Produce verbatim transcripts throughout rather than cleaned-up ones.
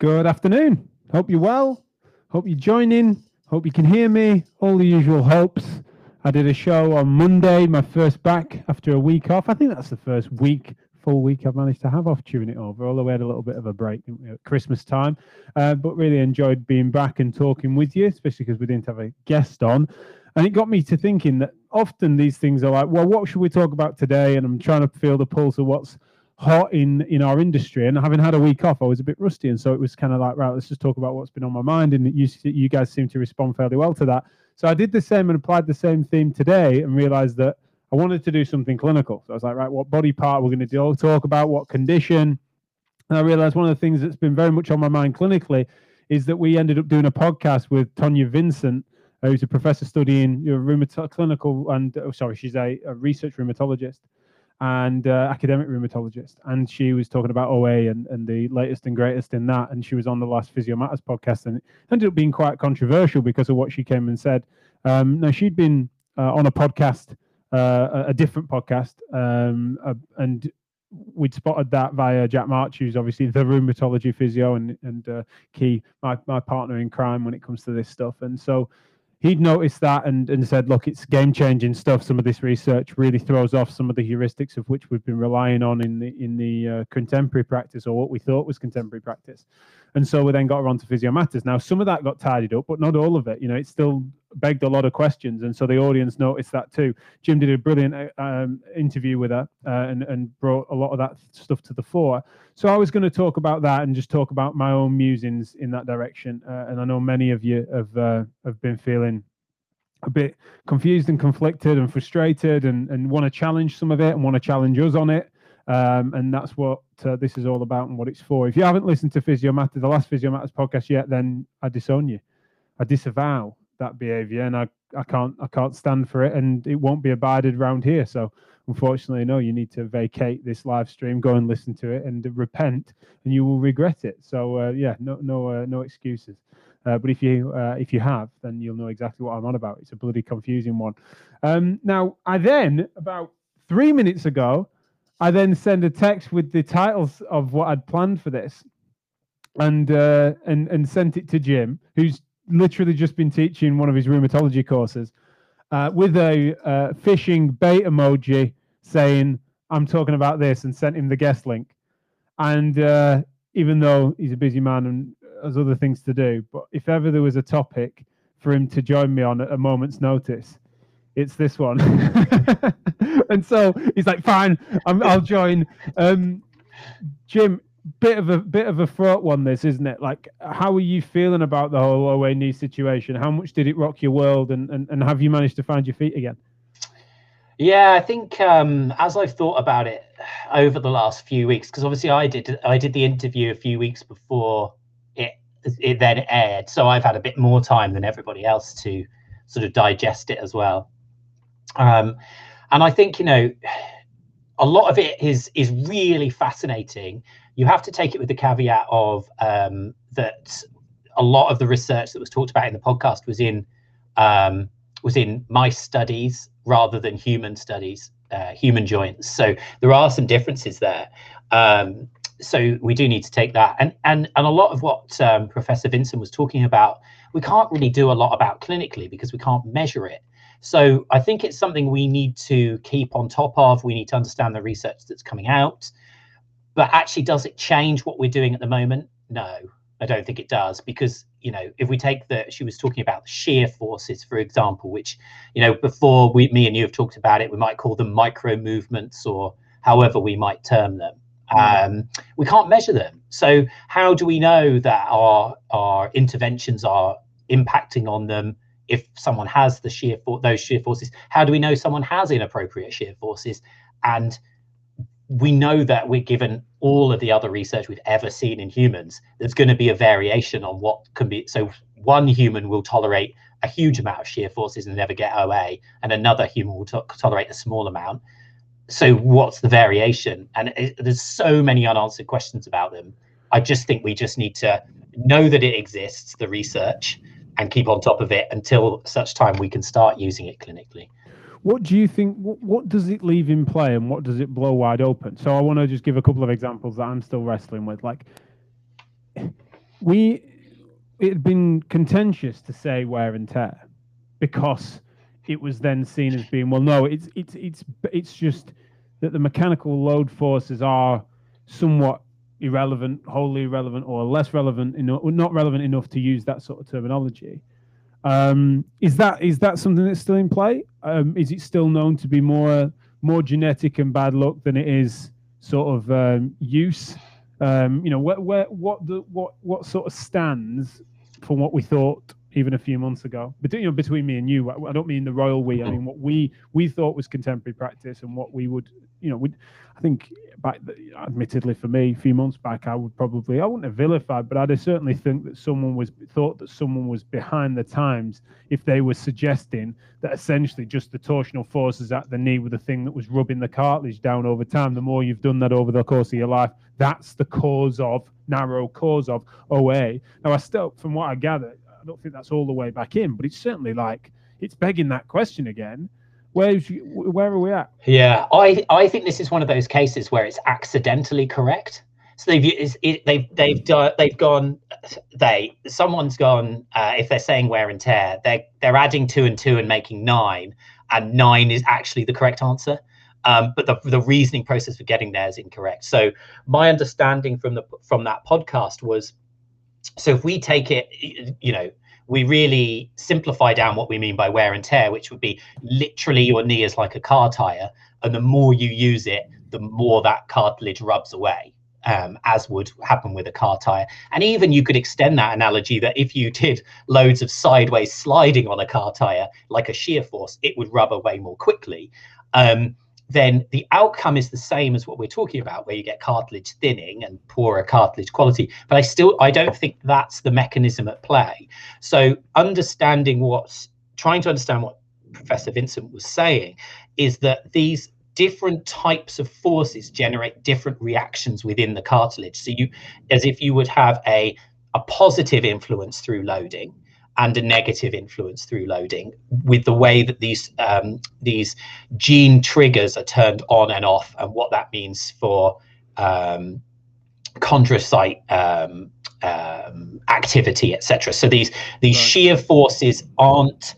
Good afternoon. Hope you're well. Hope you're joining. Hope you can hear me. All the usual hopes. I did a show on Monday, my first back after a week off. I think that's the first week, full week I've managed to have off chewing it over, although we had a little bit of a break at Christmas time. Uh, but really enjoyed being back and talking with you, especially because we didn't have a guest on. And it got me to thinking that often these things are like, well, what should we talk about today? And I'm trying to feel the pulse of what's hot in in our industry, and having had a week off I was a bit rusty, and so it was kind of like, right, let's just talk about what's been on my mind. And you you guys seem to respond fairly well to that, so I did the same and applied the same theme today and realized that I wanted to do something clinical. So I was like, right, what body part we're going to talk about, what condition? And I realized one of the things that's been very much on my mind clinically is that we ended up doing a podcast with Tonya Vincent, who's a professor studying your rheumato- clinical and oh sorry she's a, a research rheumatologist and uh, academic rheumatologist, and she was talking about O A and, and the latest and greatest in that, and she was on the last Physio Matters podcast, and it ended up being quite controversial because of what she came and said. Um, now, she'd been uh, on a podcast, uh, a different podcast, um, uh, and we'd spotted that via Jack March, who's obviously the rheumatology physio and, and uh, key, my, my partner in crime when it comes to this stuff, and so he'd noticed that and, and said, look, it's game-changing stuff. Some of this research really throws off some of the heuristics of which we've been relying on in the in the uh, contemporary practice, or what we thought was contemporary practice. And so we then got her on to Physio Matters. Now, some of that got tidied up, but not all of it. You know, it still begged a lot of questions, and so the audience noticed that too. Jim did a brilliant um, interview with her uh, and, and brought a lot of that stuff to the fore. So I was going to talk about that and just talk about my own musings in that direction. Uh, and I know many of you have uh, have been feeling a bit confused and conflicted and frustrated, and, and want to challenge some of it and want to challenge us on it. Um, and that's what uh, this is all about and what it's for. If you haven't listened to Physio Matters, the last Physio Matters podcast yet, then I disown you. I disavow that behavior, and I, I can't I can't stand for it, and it won't be abided around here. So unfortunately, no, you need to vacate this live stream, go and listen to it and repent, and you will regret it. So uh, yeah, no no uh, no excuses. Uh, but if you uh, if you have, then you'll know exactly what I'm on about. It's a bloody confusing one. Um, now, I then, about three minutes ago, I then send a text with the titles of what I'd planned for this, and uh, and and sent it to Jim, who's literally just been teaching one of his rheumatology courses, uh, with a uh, fishing bait emoji saying, I'm talking about this, and sent him the guest link. And uh, even though he's a busy man and has other things to do, but if ever there was a topic for him to join me on at a moment's notice, it's this one. And so he's like, fine, I'm, I'll join. Um, Jim, bit of a bit of a fraught one, this, isn't it? Like, how are you feeling about the whole O A knee situation? How much did it rock your world, and, and, and have you managed to find your feet again? Yeah, I think um, as I've thought about it over the last few weeks, because obviously I did I did the interview a few weeks before it it then aired, so I've had a bit more time than everybody else to sort of digest it as well. Um, and I think, you know, a lot of it is is really fascinating. You have to take it with the caveat of um, that a lot of the research that was talked about in the podcast was in um, was in mice studies rather than human studies, uh, human joints. So there are some differences there. Um, so we do need to take that. And and and a lot of what um, Professor Vincent was talking about, we can't really do a lot about clinically because we can't measure it. So I think it's something we need to keep on top of. We need to understand the research that's coming out. But actually, does it change what we're doing at the moment? No, I don't think it does, because, you know, if we take the, she was talking about shear forces, for example, which, you know, before we, me and you have talked about it, we might call them micro movements, or however we might term them. Um, we can't measure them. So how do we know that our our interventions are impacting on them? If someone has the shear for those shear forces, how do we know someone has inappropriate shear forces? And we know that we're given all of the other research we've ever seen in humans, there's going to be a variation on what can be. So one human will tolerate a huge amount of shear forces and never get O A, and another human will to- tolerate a small amount. So what's the variation? And it, there's so many unanswered questions about them. I just think we just need to know that it exists, the research, and keep on top of it until such time we can start using it clinically. What do you think, what, what does it leave in play, and what does it blow wide open? So I want to just give a couple of examples that I'm still wrestling with. Like, we it had been contentious to say wear and tear, because it was then seen as being, well, no, it's it's it's it's just that the mechanical load forces are somewhat irrelevant, wholly irrelevant, or less relevant enough, or not relevant enough to use that sort of terminology. Um, is that is that something that's still in play? Um, is it still known to be more more genetic and bad luck than it is sort of um, use? Um, you know, where, where, what the what what sort of stands from what we thought even a few months ago? But, you know, between me and you, I don't mean the royal we. I mean what we we thought was contemporary practice, and what we would, you know, we I think back, admittedly for me, a few months back, I would probably, I wouldn't have vilified, but I'd certainly think that someone was, thought that someone was behind the times if they were suggesting that essentially just the torsional forces at the knee were the thing that was rubbing the cartilage down over time. The more you've done that over the course of your life, that's the cause of, narrow cause of O A. Now, I still, from what I gather, I don't think that's all the way back in, but it's certainly like, it's begging that question again. Where, where are we at? Yeah, I, I think this is one of those cases where it's accidentally correct. So they've it's, it, they've they've done, they've gone they someone's gone. Uh, if they're saying wear and tear, they're they're adding two and two and making nine, and nine is actually the correct answer. Um, but the the reasoning process for getting there is incorrect. So my understanding from the from that podcast was, so if we take it, you know. we really simplify down what we mean by wear and tear, which would be literally your knee is like a car tire, and the more you use it, the more that cartilage rubs away, um, as would happen with a car tire. And even you could extend that analogy that if you did loads of sideways sliding on a car tire, like a shear force, it would rub away more quickly. Um, then the outcome is the same as what we're talking about, where you get cartilage thinning and poorer cartilage quality. But I still, I don't think that's the mechanism at play. So understanding what's, trying to understand what Professor Vincent was saying is that these different types of forces generate different reactions within the cartilage. So you, as if you would have a, a positive influence through loading and a negative influence through loading, with the way that these um, these gene triggers are turned on and off, and what that means for um, chondrocyte um, um, activity, et cetera. So these these right. shear forces aren't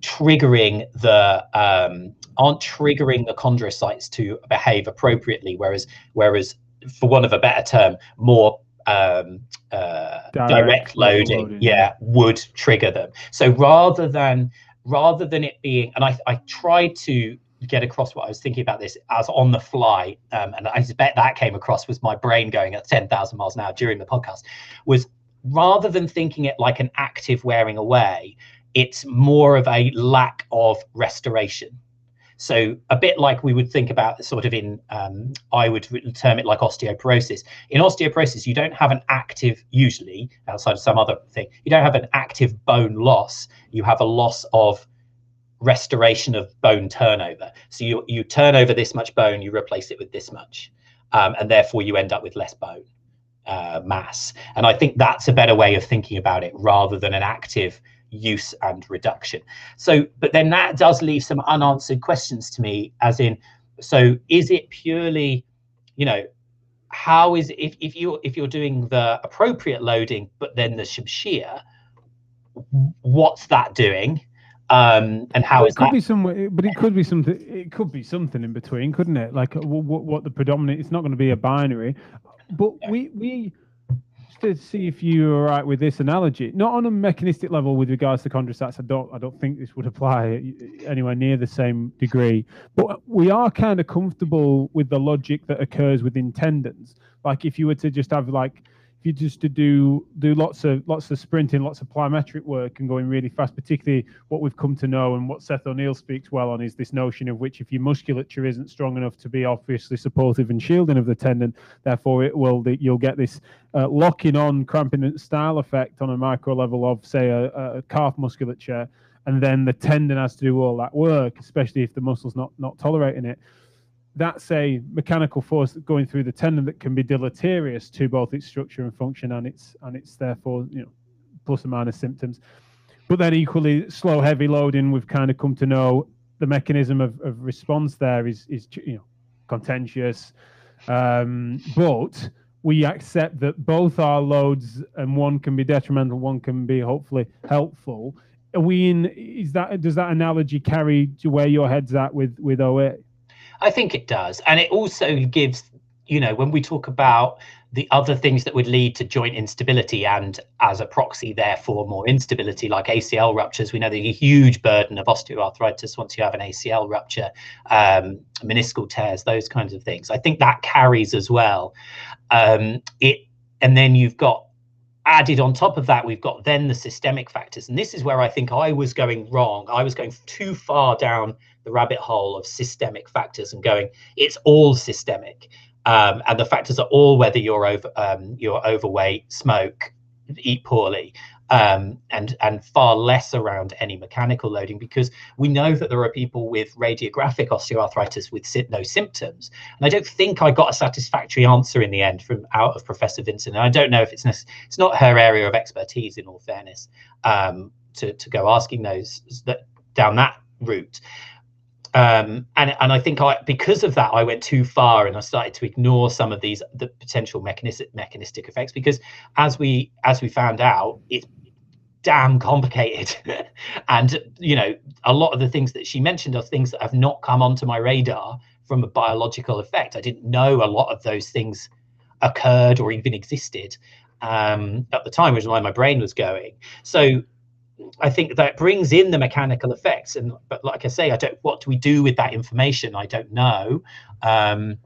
triggering the um, aren't triggering the chondrocytes to behave appropriately, whereas whereas for want of a better term, more Um, uh, direct, direct loading, loading, yeah, would trigger them. So rather than rather than it being, and I, I tried to get across what I was thinking about this as on the fly, um, and I bet that came across was my brain going at ten thousand miles an hour during the podcast, was rather than thinking it like an active wearing away, it's more of a lack of restoration. So a bit like we would think about sort of in, um, I would term it like osteoporosis. In osteoporosis, you don't have an active, usually, outside of some other thing, you don't have an active bone loss. You have a loss of restoration of bone turnover. So you, you turn over this much bone, you replace it with this much, um, and therefore you end up with less bone uh, mass. And I think that's a better way of thinking about it rather than an active use and reduction. So, but then that does leave some unanswered questions to me, as in, so is it purely, you know, how is, if, if you're if you're doing the appropriate loading but then the shear, what's that doing, um and how is that? It could be somewhere, but it could be something it could be something in between, couldn't it? Like what, what the predominant, it's not going to be a binary, but we we to see if you are right with this analogy, not on a mechanistic level with regards to chondrocytes. I don't, I don't think this would apply anywhere near the same degree. But we are kind of comfortable with the logic that occurs within tendons. Like if you were to just have like, if you just to do do lots of lots of sprinting, lots of plyometric work, and going really fast. Particularly what we've come to know, and what Seth O'Neill speaks well on, is this notion of which, if your musculature isn't strong enough to be obviously supportive and shielding of the tendon, therefore it will you'll get this uh, locking on, cramping style effect on a micro level of, say, a, a calf musculature, and then the tendon has to do all that work, especially if the muscle's not not tolerating it. That's a mechanical force going through the tendon that can be deleterious to both its structure and function, and it's and it's therefore, you know, plus or minus symptoms. But then equally, slow heavy loading, we've kind of come to know the mechanism of, of response there is is you know contentious, um, but we accept that both are loads and one can be detrimental, one can be hopefully helpful. Are we in, is that, does that analogy carry to where your head's at with, with O A? I think it does. And it also gives, you know, when we talk about the other things that would lead to joint instability and as a proxy, therefore, more instability, like A C L ruptures, we know there's a huge burden of osteoarthritis once you have an A C L rupture, um, meniscal tears, those kinds of things. I think that carries as well. Um, it, and then you've got added on top of that, we've got then the systemic factors. And this is where I think I was going wrong. I was going too far down the rabbit hole of systemic factors and going, it's all systemic. Um, and the factors are all whether you're over, um, you're overweight, smoke, eat poorly, um, and and far less around any mechanical loading, because we know that there are people with radiographic osteoarthritis with no symptoms. And I don't think I got a satisfactory answer in the end from out of Professor Vincent. And I don't know if it's it's not her area of expertise, in all fairness, um, to to go asking those that down that route. Um, and, and I think I, because of that, I went too far and I started to ignore some of these, the potential mechanistic mechanistic effects, because as we, as we found out, it's damn complicated. And, you know, a lot of the things that she mentioned are things that have not come onto my radar from a biological effect. I didn't know a lot of those things occurred or even existed, um, at the time, which is why my brain was going. So I think that brings in the mechanical effects, and but like I say, I don't. What do we do with that information? I don't know um,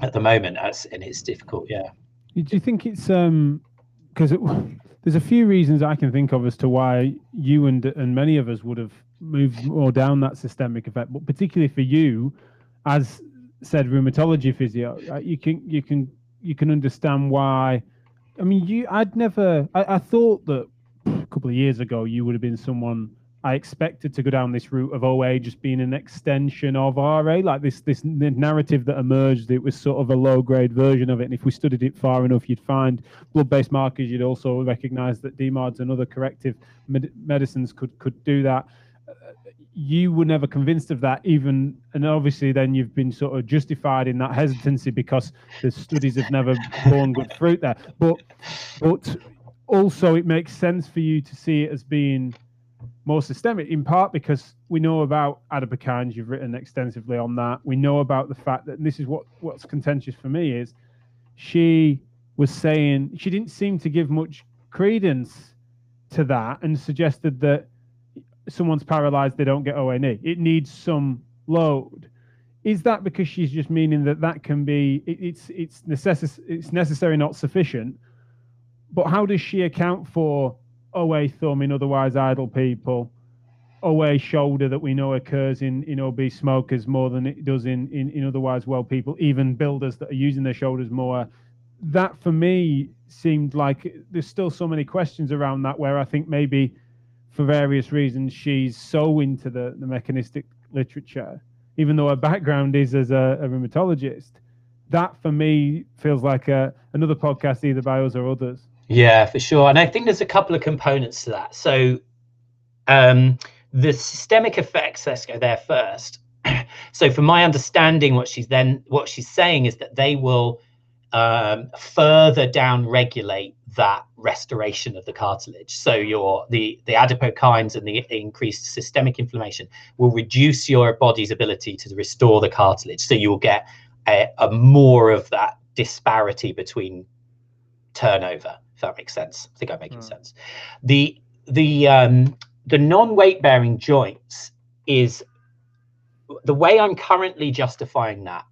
at the moment, as, and it's difficult. Yeah. Do you think it's um because it, there's a few reasons I can think of as to why you and and many of us would have moved more down that systemic effect, but particularly for you, as said rheumatology physio, you can you can you can understand why. I mean, you. I'd never. I, I thought that. A couple of years ago, you would have been someone I expected to go down this route of O A just being an extension of R A, like this this narrative that emerged. It was sort of a low-grade version of it, and if we studied it far enough, you'd find blood-based markers. You'd also recognise that D MARDs and other corrective med medicines could could do that. Uh, you were never convinced of that, even, and obviously then you've been sort of justified in that hesitancy because the studies have never borne good fruit there. But but. Also, it makes sense for you to see it as being more systemic, in part because we know about adipokines. You've written extensively on that. We know about the fact that, and this is what what's contentious for me, is she was saying she didn't seem to give much credence to that and suggested that someone's paralyzed, they don't get O N E. It needs some load. Is that because she's just meaning that that can be, it, it's, it's, necess it's necessary, not sufficient? But how does she account for O A thumb in otherwise idle people, O A shoulder that we know occurs in, in obese smokers more than it does in, in, in otherwise well people, even builders that are using their shoulders more? That, for me, seemed like there's still so many questions around that, where I think maybe for various reasons she's so into the, the mechanistic literature, even though her background is as a, a rheumatologist. That, for me, feels like a, another podcast either by us or others. Yeah, for sure. And I think there's a couple of components to that. So um, the systemic effects, let's go there first. So from my understanding, what she's then what she's saying is that they will um, further down-regulate that restoration of the cartilage. So your the, the adipokines and the increased systemic inflammation will reduce your body's ability to restore the cartilage. So you will get a, a more of that disparity between turnover, if that makes sense. I think I'm making mm. sense. The the um, the non-weight bearing joints is the way I'm currently justifying that,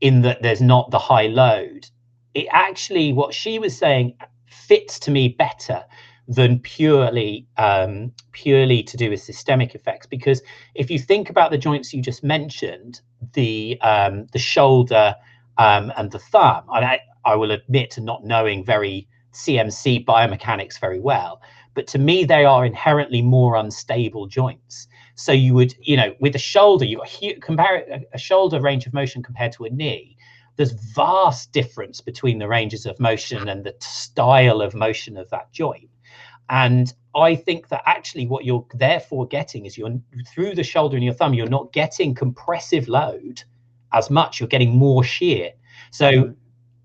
in that there's not the high load. It actually, what she was saying, fits to me better than purely um, purely to do with systemic effects, because if you think about the joints you just mentioned, the um, the shoulder um, and the thumb, and I, I will admit to not knowing very C M C biomechanics very well, but to me, they are inherently more unstable joints. So you would, you know, with the shoulder, you compare a shoulder range of motion compared to a knee. There's vast difference between the ranges of motion and the style of motion of that joint. And I think that actually what you're therefore getting is, you're through the shoulder and your thumb, you're not getting compressive load as much, you're getting more shear. So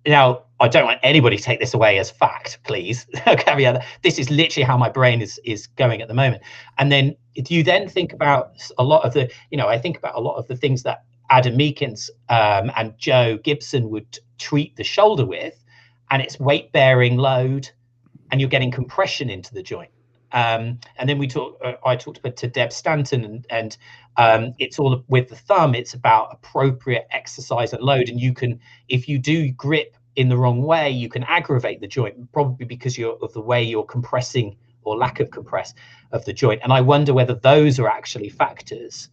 now I don't want anybody to take this away as fact, please. Okay, this is literally how my brain is is going at the moment. And then do you then think about a lot of the, you know, I think about a lot of the things that Adam Meekins um, and Joe Gibson would treat the shoulder with, and it's weight bearing load, and you're getting compression into the joint. Um, and then we talk, uh, I talked about to Deb Stanton, and, and um, it's all with the thumb. It's about appropriate exercise and load. And you can, if you do grip in the wrong way, you can aggravate the joint, probably because you're of the way you're compressing or lack of compress of the joint. And I wonder whether those are actually factors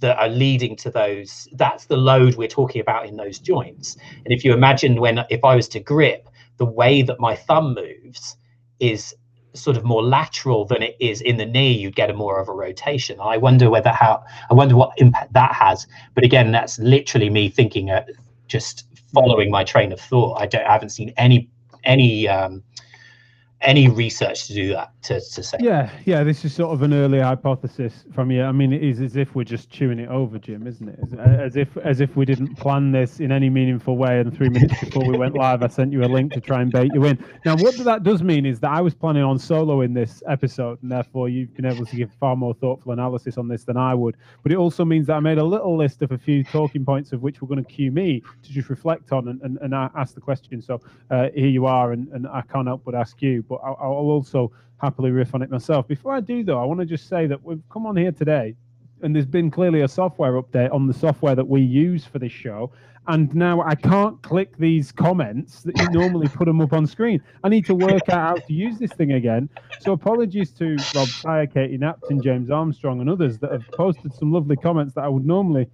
that are leading to those. That's the load we're talking about in those joints. And if you imagine when, if I was to grip, the way that my thumb moves is sort of more lateral than it is in the knee, you'd get a more of a rotation. I wonder whether how, I wonder what impact that has. But again, that's literally me thinking, uh, just following my train of thought. I don't, I haven't seen any, any, um, any research to do that, to, to say. Yeah, yeah, this is sort of an early hypothesis from you. I mean, it is as if we're just chewing it over, Jim, isn't it? As, as if as if we didn't plan this in any meaningful way, and three minutes before we went live, I sent you a link to try and bait you in. Now, what that does mean is that I was planning on soloing this episode, and therefore you've been able to give far more thoughtful analysis on this than I would. But it also means that I made a little list of a few talking points of which we're going to cue me to just reflect on and, and, and ask the question. So uh, here you are, and, and I can't help but ask you, but I'll also happily riff on it myself. Before I do, though, I want to just say that we've come on here today, and there's been clearly a software update on the software that we use for this show, and now I can't click these comments that you normally put them up on screen. I need to work out how to use this thing again. So apologies to Rob Sire, Katie Napton, James Armstrong, and others that have posted some lovely comments that I would normally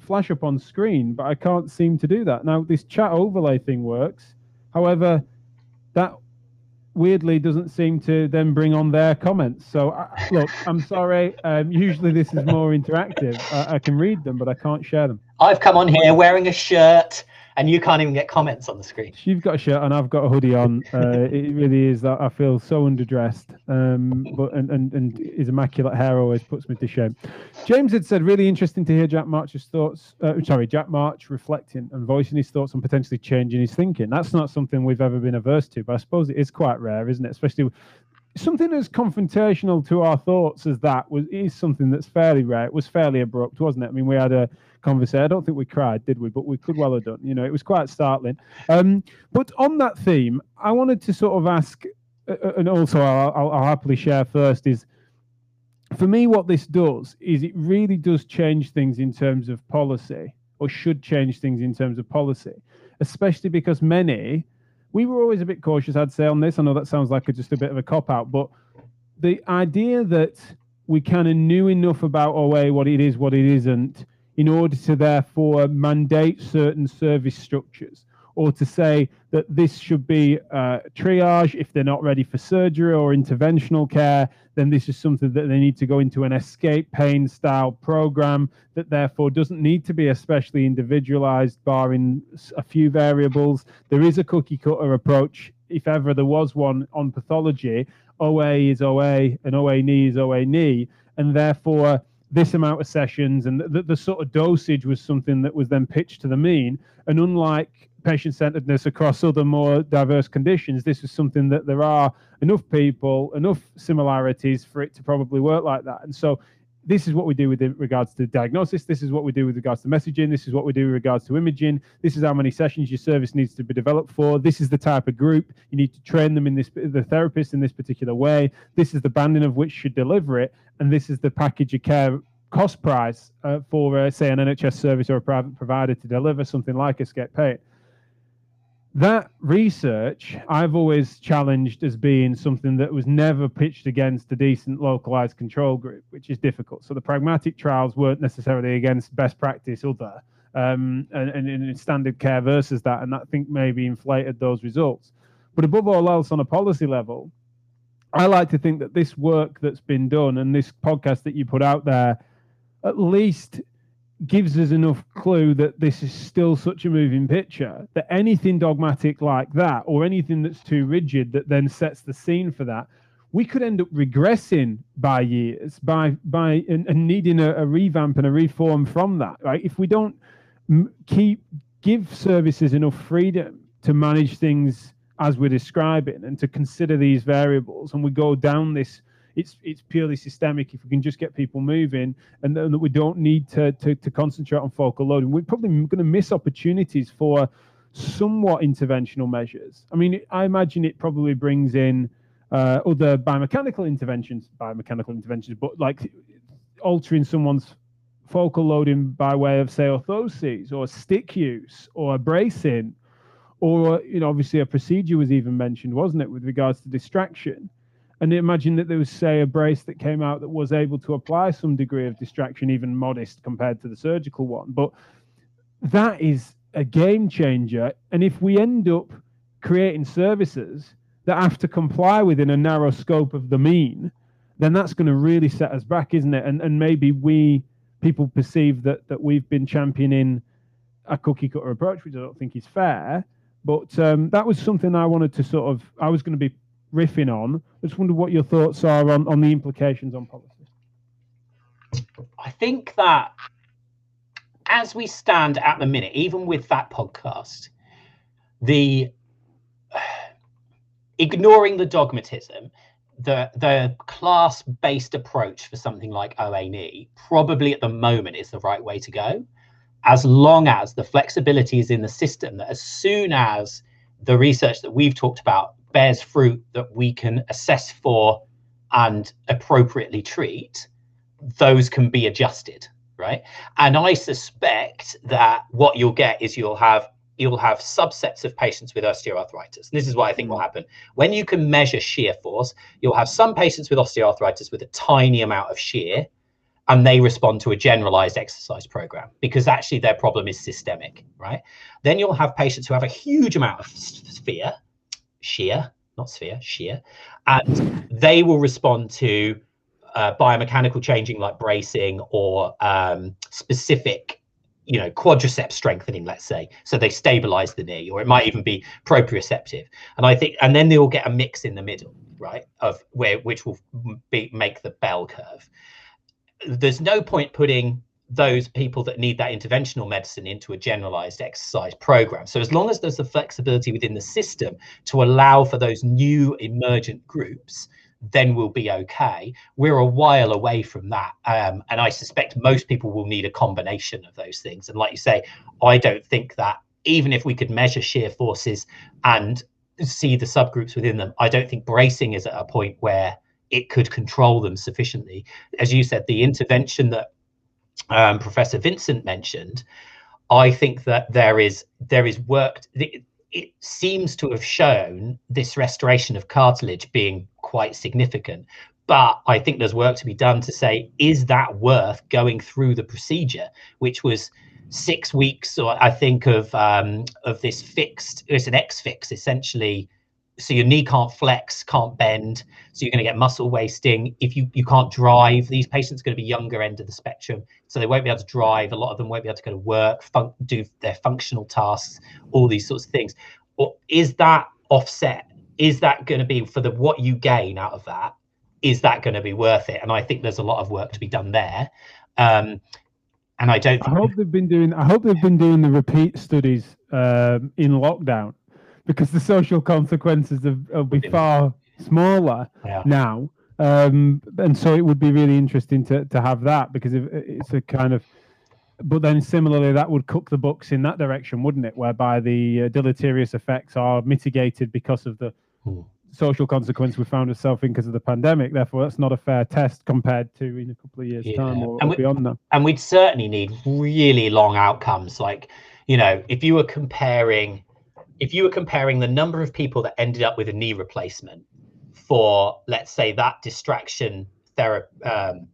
flash up on screen, but I can't seem to do that. Now, this chat overlay thing works. However, that weirdly doesn't seem to then bring on their comments. So uh, look, I'm sorry. Um, usually this is more interactive. I, I can read them, but I can't share them. I've come on here wearing a shirt, and you can't even get comments on the screen. You've got a shirt, and I've got a hoodie on. Uh, it really is that I feel so underdressed. Um, but and, and and his immaculate hair always puts me to shame. James had said, really interesting to hear Jack March's thoughts. Uh, sorry, Jack March reflecting and voicing his thoughts on potentially changing his thinking. That's not something we've ever been averse to, but I suppose it is quite rare, isn't it? Especially something as confrontational to our thoughts as that was is something that's fairly rare. It was fairly abrupt, wasn't it? I mean, we had a conversation. I don't think we cried, did we? But we could well have done. You know, it was quite startling. Um, but on that theme, I wanted to sort of ask, uh, and also I'll, I'll, I'll happily share first, is for me what this does is it really does change things in terms of policy, or should change things in terms of policy, especially because many... We were always a bit cautious, I'd say, on this. I know that sounds like a, just a bit of a cop-out, but the idea that we kind of knew enough about O A, what it is, what it isn't, in order to therefore mandate certain service structures, or to say that this should be uh, triage. If they're not ready for surgery or interventional care, then this is something that they need to go into an ESCAPE-pain style program that therefore doesn't need to be especially individualized, barring a few variables. There is a cookie-cutter approach, if ever there was one, on pathology. O A is O A, and O A knee is O A knee, and therefore this amount of sessions, and the, the sort of dosage was something that was then pitched to the mean. And unlike patient-centeredness across other more diverse conditions, this is something that there are enough people, enough similarities for it to probably work like that. And so this is what we do with regards to diagnosis. This is what we do with regards to messaging. This is what we do with regards to imaging. This is how many sessions your service needs to be developed for. This is the type of group. You need to train them in this, the therapist in this particular way. This is the banding of which should deliver it. And this is the package of care cost price uh, for, uh, say, an N H S service or a private provider to deliver something like ESCAPE-pain. That research I've always challenged as being something that was never pitched against a decent localized control group, which is difficult. So the pragmatic trials weren't necessarily against best practice other um, and, and, and standard care versus that, and I think maybe inflated those results. But above all else, on a policy level, I like to think that this work that's been done and this podcast that you put out there at least gives us enough clue that this is still such a moving picture, that anything dogmatic like that, or anything that's too rigid that then sets the scene for that, we could end up regressing by years, by by and, and needing a, a revamp and a reform from that, right? If we don't m keep give services enough freedom to manage things as we're describing and to consider these variables. And we go down this, it's it's purely systemic. If we can just get people moving and that we don't need to, to, to concentrate on focal loading, we're probably going to miss opportunities for somewhat interventional measures. I mean, I imagine it probably brings in uh, other biomechanical interventions, biomechanical interventions, but like altering someone's focal loading by way of, say, orthoses or stick use or bracing, or, you know, obviously a procedure was even mentioned, wasn't it, with regards to distraction. And imagine that there was, say, a brace that came out that was able to apply some degree of distraction, even modest compared to the surgical one. But that is a game changer. And if we end up creating services that have to comply within a narrow scope of the mean, then that's going to really set us back, isn't it? And and maybe we, people perceive that that we've been championing a cookie cutter approach, which I don't think is fair. But um, that was something I wanted to sort of, I was going to be riffing on. I just wonder what your thoughts are on, on the implications on policy. I think that as we stand at the minute, even with that podcast, the uh, ignoring the dogmatism, the the class-based approach for something like O A knee probably at the moment is the right way to go, as long as the flexibility is in the system, that as soon as the research that we've talked about bears fruit that we can assess for and appropriately treat, those can be adjusted, right? And I suspect that what you'll get is you'll have you'll have subsets of patients with osteoarthritis. And this is what I think will happen. When you can measure shear force, you'll have some patients with osteoarthritis with a tiny amount of shear, and they respond to a generalized exercise program because actually their problem is systemic, right? Then you'll have patients who have a huge amount of sphere, shear, not sphere, shear, and they will respond to uh, biomechanical changing like bracing or um, specific you know, quadricep strengthening, let's say, so they stabilize the knee, or it might even be proprioceptive. And I think, and then they will get a mix in the middle, right, of where, which will be, make the bell curve. There's no point putting those people that need that interventional medicine into a generalized exercise program. So as long as there's the flexibility within the system to allow for those new emergent groups, then we'll be okay. We're a while away from that. Um, and I suspect most people will need a combination of those things. And like you say, I don't think that even if we could measure shear forces and see the subgroups within them, I don't think bracing is at a point where it could control them sufficiently. As you said, the intervention that um, Professor Vincent mentioned, I think that there is, there is work, it, it seems to have shown this restoration of cartilage being quite significant, but I think there's work to be done to say, is that worth going through the procedure, which was six weeks, or I think of um, of this fixed, it's an X-Fix essentially. So your knee can't flex, can't bend, so you're going to get muscle wasting. If you, you can't drive, these patients are going to be younger end of the spectrum, so they won't be able to drive. A lot of them won't be able to go to work, fun do their functional tasks, all these sorts of things. Or is that offset? Is that going to be for the what you gain out of that? Is that going to be worth it? And I think there's a lot of work to be done there. Um, and I don't. I hope they've been doing. I hope they've been doing the repeat studies um, in lockdown, because the social consequences will be far smaller yeah. now, um, and so it would be really interesting to to have that, because it's a kind of. But then similarly, that would cook the books in that direction, wouldn't it? Whereby the uh, deleterious effects are mitigated because of the mm. social consequence we found ourselves in because of the pandemic. Therefore, that's not a fair test compared to in a couple of years' yeah. time or, or we, beyond that. And we'd certainly need really long outcomes. Like, you know, if you were comparing, if you were comparing the number of people that ended up with a knee replacement for, let's say, that distraction therapy, um,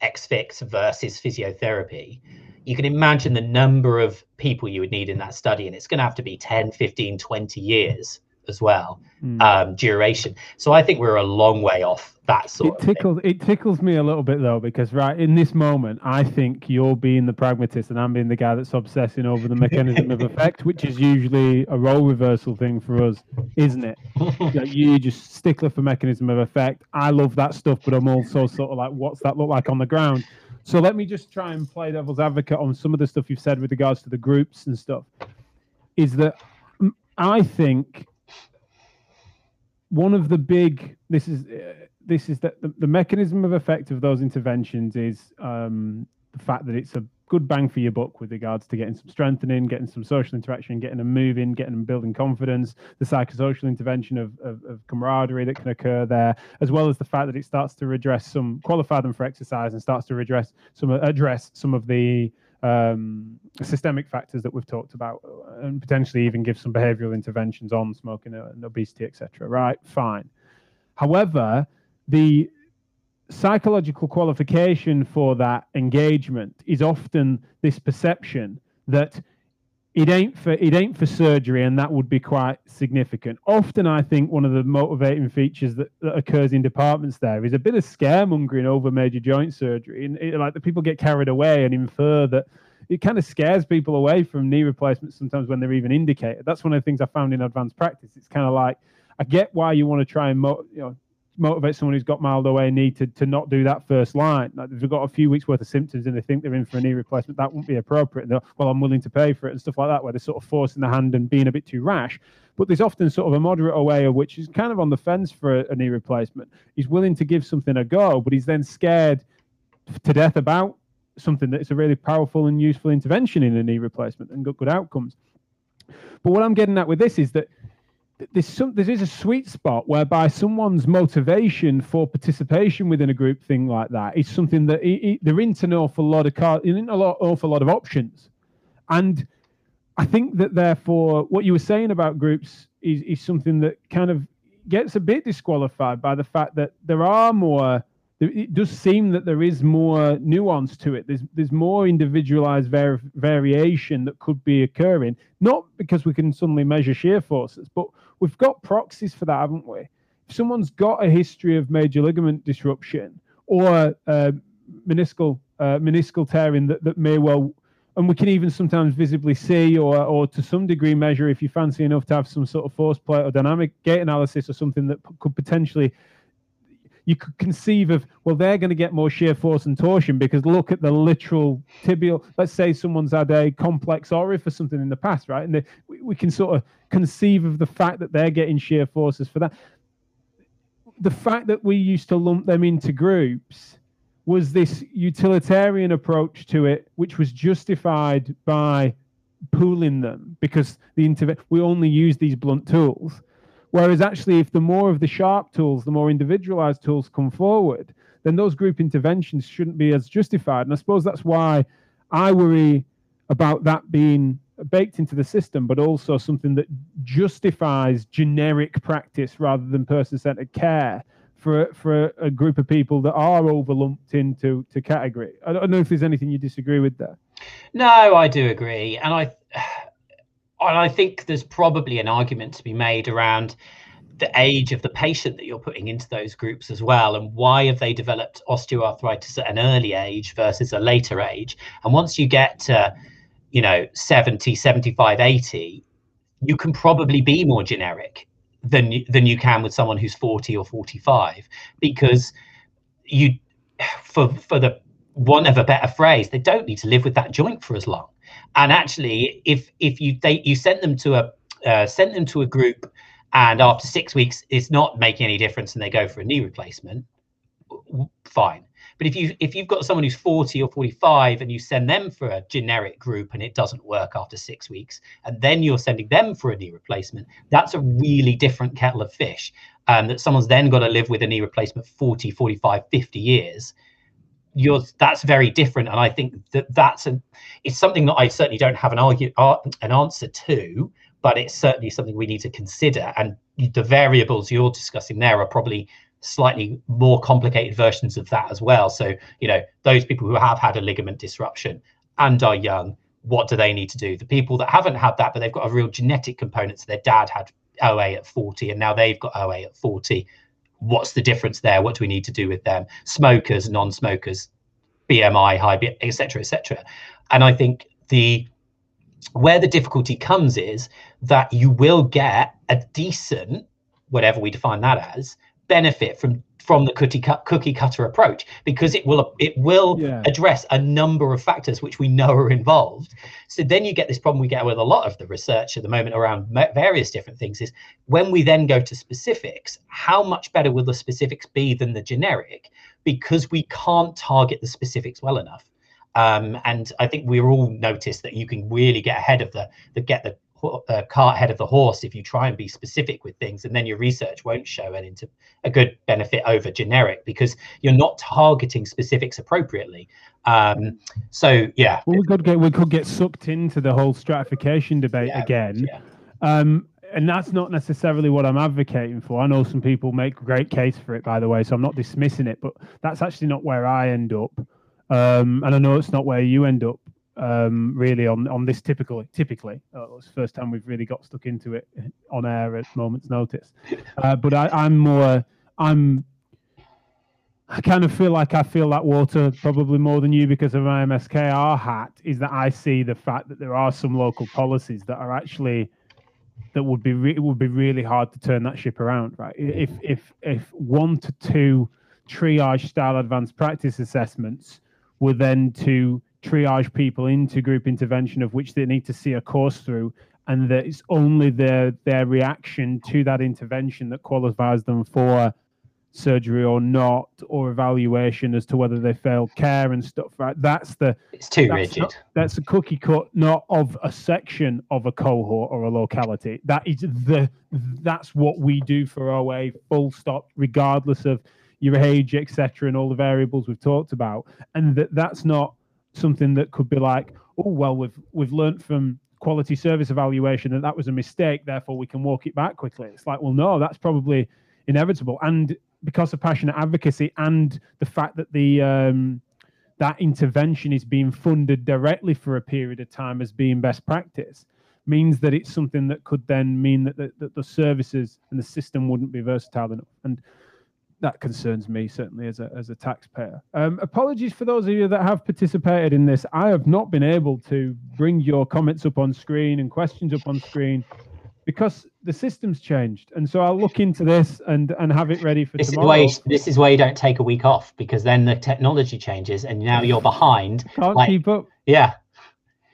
X-Fix versus physiotherapy, you can imagine the number of people you would need in that study, and it's going to have to be ten, fifteen, twenty years as well, mm. um, duration. So I think we're a long way off that sort it tickles, of thing. It tickles me a little bit, though, because right in this moment, I think you're being the pragmatist and I'm being the guy that's obsessing over the mechanism of effect, which is usually a role reversal thing for us, isn't it? Like, you just stickler for mechanism of effect. I love that stuff, but I'm also sort of like, what's that look like on the ground? So let me just try and play devil's advocate on some of the stuff you've said with regards to the groups and stuff. Is that I think one of the big, this is uh, this is that the, the mechanism of effect of those interventions is um, the fact that it's a good bang for your buck with regards to getting some strengthening, getting some social interaction, getting them moving, getting them building confidence, the psychosocial intervention of, of, of camaraderie that can occur there, as well as the fact that it starts to redress some, qualify them for exercise and starts to redress some, address some of the um, systemic factors that we've talked about, and potentially even give some behavioral interventions on smoking and obesity, et cetera. Right? Fine. However, the psychological qualification for that engagement is often this perception that it ain't for it ain't for surgery, and that would be quite significant. Often, I think one of the motivating features that, that occurs in departments there is a bit of scaremongering over major joint surgery, and it, like the people get carried away and infer that it kind of scares people away from knee replacements sometimes when they're even indicated. That's one of the things I found in advanced practice. It's kind of like, I get why you want to try and mo- you know. motivate someone who's got mild O A knee to, to not do that first line. Like, they've got a few weeks worth of symptoms and they think they're in for a knee replacement, that wouldn't be appropriate. And well, I'm willing to pay for it and stuff like that, where they're sort of forcing the hand and being a bit too rash. But there's often sort of a moderate O A which is kind of on the fence for a, a knee replacement. He's willing to give something a go, but he's then scared to death about something that's a really powerful and useful intervention in a knee replacement and got good outcomes. But what I'm getting at with this is that There's some, there is a sweet spot whereby someone's motivation for participation within a group thing like that is something that it, it, they're into an awful lot of car, in a lot, awful lot of options, and I think that therefore what you were saying about groups is, is something that kind of gets a bit disqualified by the fact that there are more. It does seem that there is more nuance to it. There's there's more individualized var- variation that could be occurring, not because we can suddenly measure shear forces, but we've got proxies for that, haven't we? If someone's got a history of major ligament disruption or uh, meniscal uh, meniscal tearing that, that may well, and we can even sometimes visibly see or or to some degree measure if you fancy enough to have some sort of force plate or dynamic gait analysis or something that p- could potentially... You could conceive of, well, they're going to get more shear force and torsion because look at the literal tibial. Let's say someone's had a complex O R I F or something in the past, right? And they, we, we can sort of conceive of the fact that they're getting shear forces for that. The fact that we used to lump them into groups was this utilitarian approach to it, which was justified by pooling them because the interve- we only use these blunt tools. Whereas actually, if the more of the sharp tools, the more individualized tools come forward, then those group interventions shouldn't be as justified. And I suppose that's why I worry about that being baked into the system, but also something that justifies generic practice rather than person-centered care for, for a group of people that are overlumped into to category. I don't know if there's anything you disagree with there. No, I do agree. And I... And I think there's probably an argument to be made around the age of the patient that you're putting into those groups as well, and why have they developed osteoarthritis at an early age versus a later age. And once you get to, you know, seventy, seventy-five, eighty, you can probably be more generic than you, than you can with someone who's forty or forty-five, because you, for for the want of a better phrase, they don't need to live with that joint for as long. And actually, if if you they, you sent them to a uh, sent them to a group, and after six weeks it's not making any difference, and they go for a knee replacement, fine. But if you if you've got someone who's forty or forty-five and you send them for a generic group and it doesn't work after six weeks, and then you're sending them for a knee replacement, that's a really different kettle of fish. Um, that someone's then got to live with a knee replacement forty, forty-five, fifty years. You're, that's very different, and I think that that's a, it's something that I certainly don't have an argue uh, an answer to, but it's certainly something we need to consider. And the variables you're discussing there are probably slightly more complicated versions of that as well. So, you know, those people who have had a ligament disruption and are young, what do they need to do? The people that haven't had that, but they've got a real genetic component, so their dad had O A at forty and now they've got O A at forty. What's the difference there? What do we need to do with them? Smokers, non-smokers, B M I, high, et cetera, et cetera. And I think the where the difficulty comes is that you will get a decent, whatever we define that as, benefit from from the cookie cut, cookie cutter approach, because it will it will yeah. address a number of factors which we know are involved. So then you get this problem we get with a lot of the research at the moment around various different things, is when we then go to specifics, how much better will the specifics be than the generic, because we can't target the specifics well enough. Um, and I think we're all noticed that you can really get ahead of the, the get the uh, cart ahead of the horse if you try and be specific with things, and then your research won't show an into a good benefit over generic because you're not targeting specifics appropriately. Um, so yeah, well, we could get we could get sucked into the whole stratification debate yeah, again, yeah. Um, and that's not necessarily what I'm advocating for. I know some people make a great case for it, by the way, so I'm not dismissing it, but that's actually not where I end up. Um, and I know it's not where you end up, um, really, on, on this typical, typically. Uh, it's the first time we've really got stuck into it on air at a moment's notice. Uh, but I, I'm more, I'm, I kind of feel like I feel that water probably more than you because of my M S K R hat, is that I see the fact that there are some local policies that are actually, that would be, re it would be really hard to turn that ship around, right? If, if, if one to two triage style advanced practice assessments were then to triage people into group intervention of which they need to see a course through, and that it's only their their reaction to that intervention that qualifies them for surgery or not, or evaluation as to whether they failed care and stuff, right? That's the it's too that's rigid. Not, that's a cookie cut, not of a section of a cohort or a locality. That is the that's what we do for O A, full stop, regardless of your age, et cetera, and all the variables we've talked about, and that that's not something that could be like, oh well, we've we've learned from quality service evaluation that that was a mistake, therefore we can walk it back quickly. It's like, well, no, that's probably inevitable. And because of passionate advocacy and the fact that the um, that intervention is being funded directly for a period of time as being best practice, means that it's something that could then mean that the, that the services and the system wouldn't be versatile enough. And that concerns me, certainly, as a, as a taxpayer. Um, apologies for those of you that have participated in this. I have not been able to bring your comments up on screen and questions up on screen because the system's changed. And so I'll look into this and, and have it ready for this tomorrow. Is why, this is why you don't take a week off, because then the technology changes and now you're behind. Can't like, keep up. Yeah.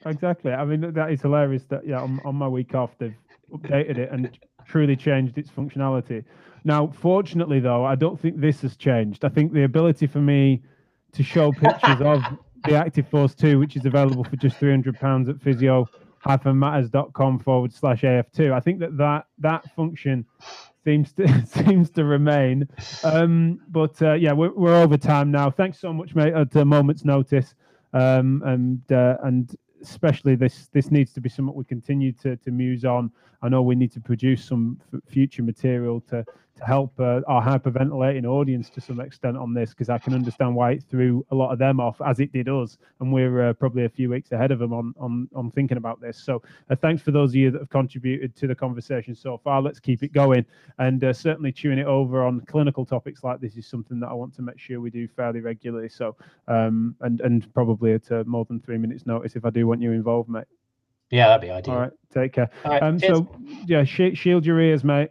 Exactly. I mean, that is hilarious that, yeah, on, on my week off, they've updated it and truly changed its functionality. Now, fortunately, though, I don't think this has changed. I think the ability for me to show pictures of the Active Force two, which is available for just three hundred pounds at physio-matters.com forward slash AF2, I think that that, that function seems to, seems to remain. Um, but, uh, yeah, we're, we're over time now. Thanks so much, mate, at a moment's notice. Um, and uh, and especially this this needs to be something we continue to, to muse on. I know we need to produce some f future material to to help uh, our hyperventilating audience to some extent on this, because I can understand why it threw a lot of them off, as it did us, and we're uh, probably a few weeks ahead of them on on, on thinking about this. So uh, thanks for those of you that have contributed to the conversation so far. Let's keep it going, and uh, certainly chewing it over on clinical topics like this is something that I want to make sure we do fairly regularly. So um and and probably at uh, more than three minutes notice if I do want you involved, mate. Yeah, that'd be ideal. All right, take care. All right, um, so, yeah, sh shield your ears, mate.